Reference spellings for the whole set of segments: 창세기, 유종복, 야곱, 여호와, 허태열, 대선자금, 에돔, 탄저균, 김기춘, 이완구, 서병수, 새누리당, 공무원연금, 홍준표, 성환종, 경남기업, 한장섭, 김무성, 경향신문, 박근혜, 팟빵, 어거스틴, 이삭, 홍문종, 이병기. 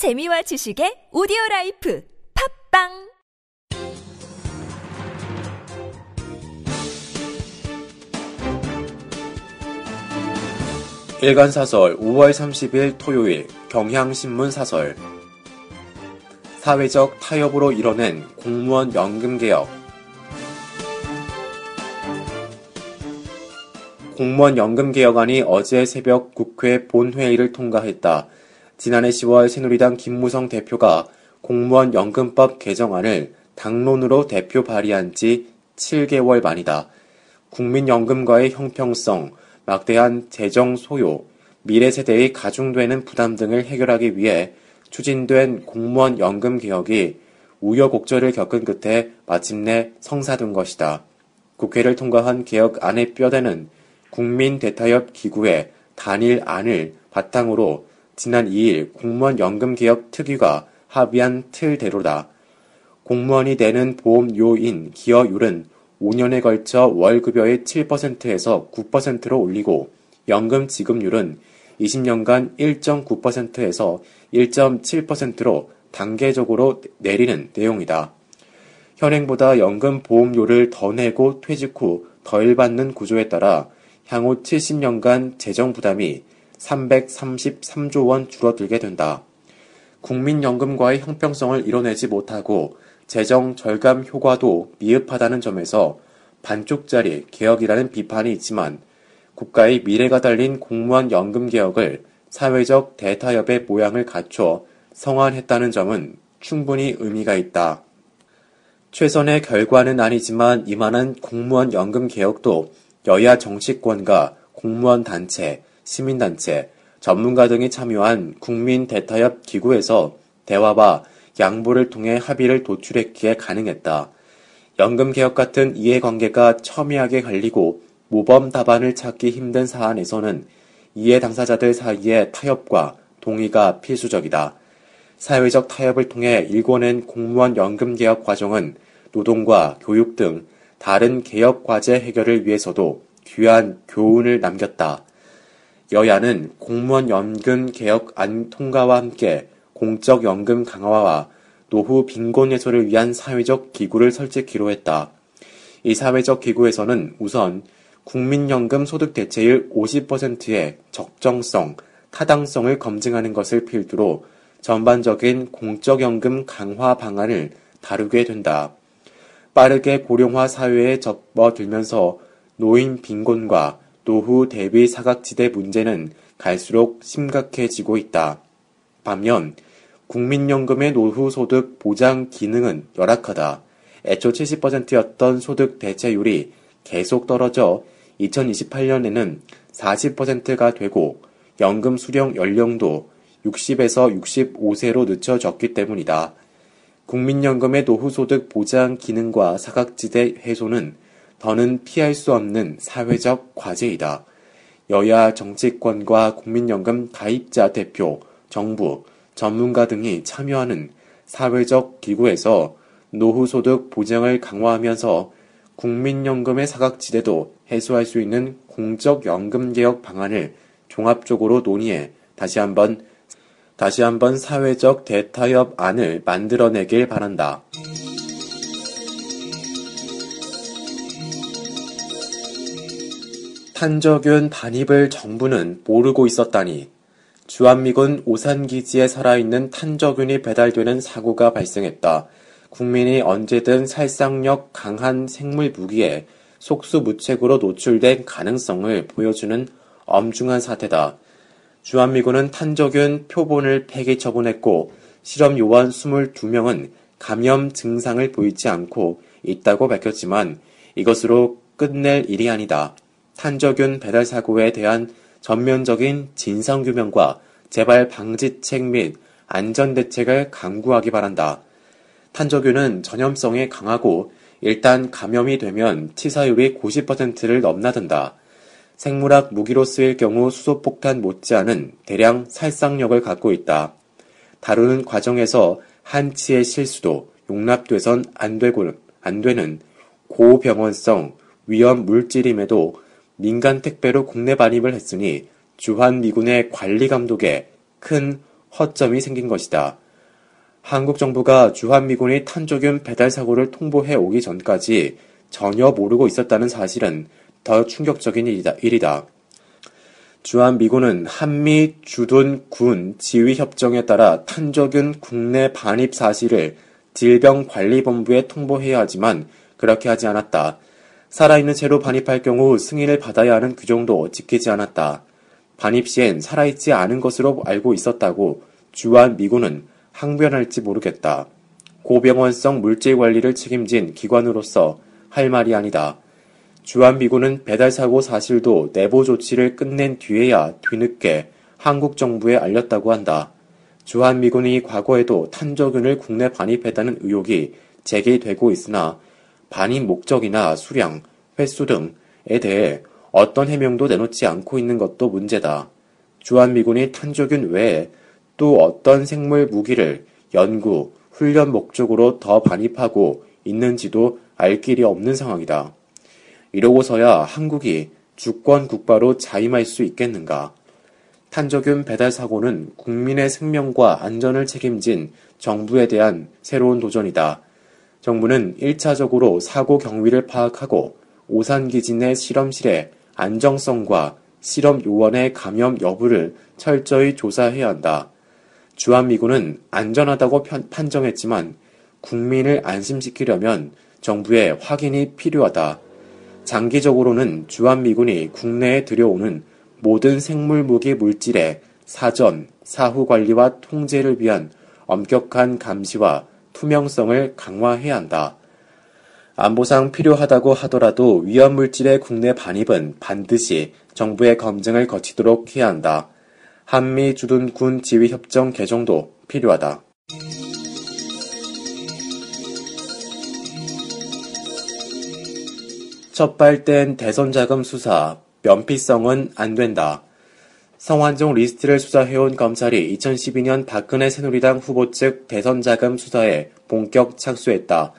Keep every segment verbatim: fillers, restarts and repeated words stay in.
재미와 지식의 오디오라이프 팟빵 일간사설 오월 삼십일 토요일 경향신문 사설 사회적 타협으로 이뤄낸 공무원 연금개혁. 공무원 연금개혁안이 어제 새벽 국회 본회의를 통과했다. 지난해 시월 새누리당 김무성 대표가 공무원 연금법 개정안을 당론으로 대표 발의한 지 칠 개월 만이다. 국민연금과의 형평성, 막대한 재정 소요, 미래 세대의 가중되는 부담 등을 해결하기 위해 추진된 공무원 연금 개혁이 우여곡절을 겪은 끝에 마침내 성사된 것이다. 국회를 통과한 개혁안의 뼈대는 국민 대타협 기구의 단일안을 바탕으로 지난 이일 공무원 연금 개혁 특위가 합의한 틀대로다. 공무원이 내는 보험료인 기여율은 오 년에 걸쳐 월급여의 칠 퍼센트에서 구 퍼센트로 올리고 연금 지급률은 이십 년간 일 점 구 퍼센트에서 일 점 칠 퍼센트로 단계적으로 내리는 내용이다. 현행보다 연금 보험료를 더 내고 퇴직 후 덜 받는 구조에 따라 향후 칠십 년간 재정 부담이 삼백삼십삼조 원 줄어들게 된다. 국민연금과의 형평성을 이뤄내지 못하고 재정 절감 효과도 미흡하다는 점에서 반쪽짜리 개혁이라는 비판이 있지만 국가의 미래가 달린 공무원 연금 개혁을 사회적 대타협의 모양을 갖춰 성안했다는 점은 충분히 의미가 있다. 최선의 결과는 아니지만 이만한 공무원 연금 개혁도 여야 정치권과 공무원 단체, 시민단체, 전문가 등이 참여한 국민 대타협 기구에서 대화와 양보를 통해 합의를 도출했기에 가능했다. 연금개혁 같은 이해관계가 첨예하게 갈리고 모범 답안을 찾기 힘든 사안에서는 이해 당사자들 사이의 타협과 동의가 필수적이다. 사회적 타협을 통해 일궈낸 공무원 연금개혁 과정은 노동과 교육 등 다른 개혁 과제 해결을 위해서도 귀한 교훈을 남겼다. 여야는 공무원 연금 개혁 안 통과와 함께 공적 연금 강화와 노후 빈곤 해소를 위한 사회적 기구를 설치기로 했다. 이 사회적 기구에서는 우선 국민연금 소득 대체율 오십 퍼센트의 적정성, 타당성을 검증하는 것을 필두로 전반적인 공적연금 강화 방안을 다루게 된다. 빠르게 고령화 사회에 접어들면서 노인 빈곤과 노후 대비 사각지대 문제는 갈수록 심각해지고 있다. 반면 국민연금의 노후소득 보장 기능은 열악하다. 애초 칠십 퍼센트였던 소득 대체율이 계속 떨어져 이천이십팔 년에는 사십 퍼센트가 되고 연금 수령 연령도 육십에서 육십오 세로 늦춰졌기 때문이다. 국민연금의 노후소득 보장 기능과 사각지대 해소는 더는 피할 수 없는 사회적 과제이다. 여야 정치권과 국민연금 가입자 대표, 정부, 전문가 등이 참여하는 사회적 기구에서 노후소득 보장을 강화하면서 국민연금의 사각지대도 해소할 수 있는 공적연금개혁 방안을 종합적으로 논의해 다시 한번 다시 한번 사회적 대타협안을 만들어내길 바란다. 탄저균 반입을 정부는 모르고 있었다니. 주한미군 오산기지에 살아있는 탄저균이 배달되는 사고가 발생했다. 국민이 언제든 살상력 강한 생물 무기에 속수무책으로 노출된 가능성을 보여주는 엄중한 사태다. 주한미군은 탄저균 표본을 폐기 처분했고 실험 요원 이십이 명은 감염 증상을 보이지 않고 있다고 밝혔지만 이것으로 끝낼 일이 아니다. 탄저균 배달 사고에 대한 전면적인 진상규명과 재발 방지책 및 안전대책을 강구하기 바란다. 탄저균은 전염성이 강하고 일단 감염이 되면 치사율이 구십 퍼센트를 넘나든다. 생물학 무기로 쓰일 경우 수소폭탄 못지않은 대량 살상력을 갖고 있다. 다루는 과정에서 한치의 실수도 용납돼선 안 되고, 안 되는 고병원성 위험 물질임에도 민간 택배로 국내 반입을 했으니 주한미군의 관리 감독에 큰 허점이 생긴 것이다. 한국 정부가 주한미군의 탄저균 배달 사고를 통보해 오기 전까지 전혀 모르고 있었다는 사실은 더 충격적인 일이다. 일이다. 주한미군은 한미 주둔 군 지휘협정에 따라 탄저균 국내 반입 사실을 질병관리본부에 통보해야 하지만 그렇게 하지 않았다. 살아있는 채로 반입할 경우 승인을 받아야 하는 규정도 지키지 않았다. 반입 시엔 살아있지 않은 것으로 알고 있었다고 주한미군은 항변할지 모르겠다. 고병원성 물질관리를 책임진 기관으로서 할 말이 아니다. 주한미군은 배달사고 사실도 내보 조치를 끝낸 뒤에야 뒤늦게 한국 정부에 알렸다고 한다. 주한미군이 과거에도 탄저균을 국내 반입했다는 의혹이 제기되고 있으나 반입 목적이나 수량, 횟수 등에 대해 어떤 해명도 내놓지 않고 있는 것도 문제다. 주한미군이 탄저균 외에 또 어떤 생물 무기를 연구, 훈련 목적으로 더 반입하고 있는지도 알 길이 없는 상황이다. 이러고서야 한국이 주권 국가로 자임할 수 있겠는가? 탄저균 배달 사고는 국민의 생명과 안전을 책임진 정부에 대한 새로운 도전이다. 정부는 일 차적으로 사고 경위를 파악하고 오산기지 내 실험실의 안정성과 실험 요원의 감염 여부를 철저히 조사해야 한다. 주한미군은 안전하다고 판정했지만 국민을 안심시키려면 정부의 확인이 필요하다. 장기적으로는 주한미군이 국내에 들여오는 모든 생물무기 물질의 사전, 사후 관리와 통제를 위한 엄격한 감시와 투명성을 강화해야 한다. 안보상 필요하다고 하더라도 위험물질의 국내 반입은 반드시 정부의 검증을 거치도록 해야 한다. 한미 주둔군 지휘협정 개정도 필요하다. 첫발된 대선자금 수사, 면피성은 안 된다. 성환종 리스트를 수사해온 검찰이 이천십이 년 박근혜 새누리당 후보 측 대선자금 수사에 본격 착수했다.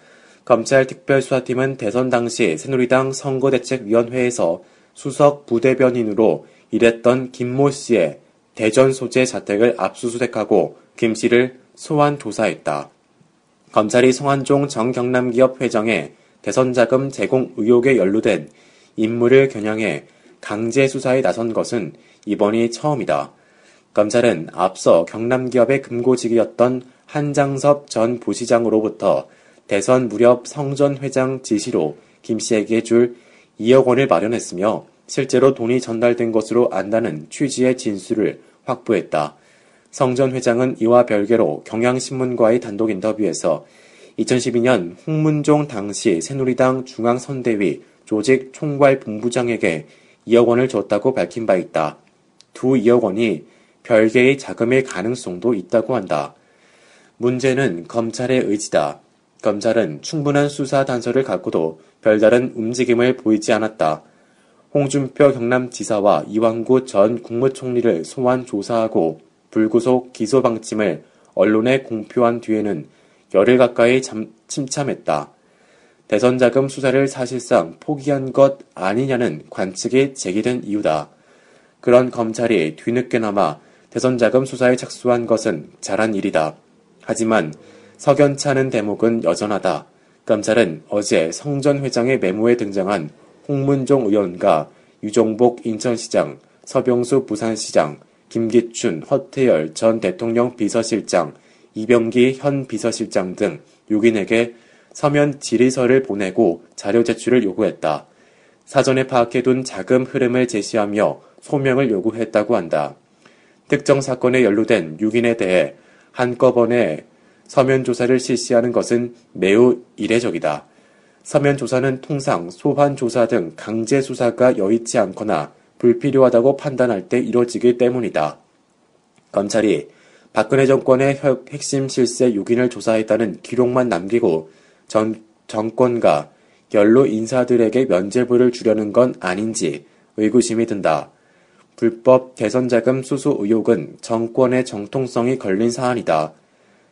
검찰 특별수사팀은 대선 당시 새누리당 선거대책위원회에서 수석 부대변인으로 일했던 김모 씨의 대전 소재 자택을 압수수색하고 김 씨를 소환 조사했다. 검찰이 성환종 전 경남기업 회장의 대선자금 제공 의혹에 연루된 인물을 겨냥해 강제 수사에 나선 것은 이번이 처음이다. 검찰은 앞서 경남기업의 금고직이었던 한장섭 전 부시장으로부터 대선 무렵 성 전 회장 지시로 김 씨에게 줄 이억 원을 마련했으며 실제로 돈이 전달된 것으로 안다는 취지의 진술을 확보했다. 성 전 회장은 이와 별개로 경향신문과의 단독 인터뷰에서 이천십이 년 홍문종 당시 새누리당 중앙선대위 조직총괄본부장에게 이억 원을 줬다고 밝힌 바 있다. 두 이억 원이 별개의 자금일 가능성도 있다고 한다. 문제는 검찰의 의지다. 검찰은 충분한 수사 단서를 갖고도 별다른 움직임을 보이지 않았다. 홍준표 경남지사와 이완구 전 국무총리를 소환 조사하고 불구속 기소 방침을 언론에 공표한 뒤에는 열흘 가까이 잠, 침참했다. 대선자금 수사를 사실상 포기한 것 아니냐는 관측이 제기된 이유다. 그런 검찰이 뒤늦게나마 대선자금 수사에 착수한 것은 잘한 일이다. 하지만 석연찮은 대목은 여전하다. 검찰은 어제 성 전 회장의 메모에 등장한 홍문종 의원과 유종복 인천시장, 서병수 부산시장, 김기춘, 허태열 전 대통령 비서실장, 이병기 현 비서실장 등 육 인에게 서면 질의서를 보내고 자료 제출을 요구했다. 사전에 파악해둔 자금 흐름을 제시하며 소명을 요구했다고 한다. 특정 사건에 연루된 육 인에 대해 한꺼번에 서면 조사를 실시하는 것은 매우 이례적이다. 서면 조사는 통상 소환 조사 등 강제 수사가 여의치 않거나 불필요하다고 판단할 때 이뤄지기 때문이다. 검찰이 박근혜 정권의 핵심 실세 육 인을 조사했다는 기록만 남기고 전, 정권과 연루 인사들에게 면죄부를 주려는 건 아닌지 의구심이 든다. 불법 대선자금 수수 의혹은 정권의 정통성이 걸린 사안이다.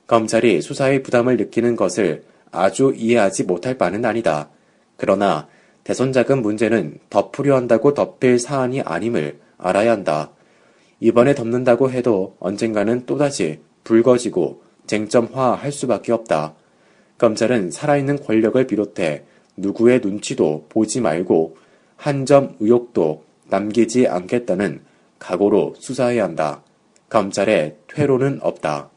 검찰이 수사의 부담을 느끼는 것을 아주 이해하지 못할 바는 아니다. 그러나 대선자금 문제는 덮으려 한다고 덮일 사안이 아님을 알아야 한다. 이번에 덮는다고 해도 언젠가는 또다시 불거지고 쟁점화할 수밖에 없다. 검찰은 살아있는 권력을 비롯해 누구의 눈치도 보지 말고 한 점 의혹도 남기지 않겠다는 각오로 수사해야 한다. 검찰의 퇴로는 없다.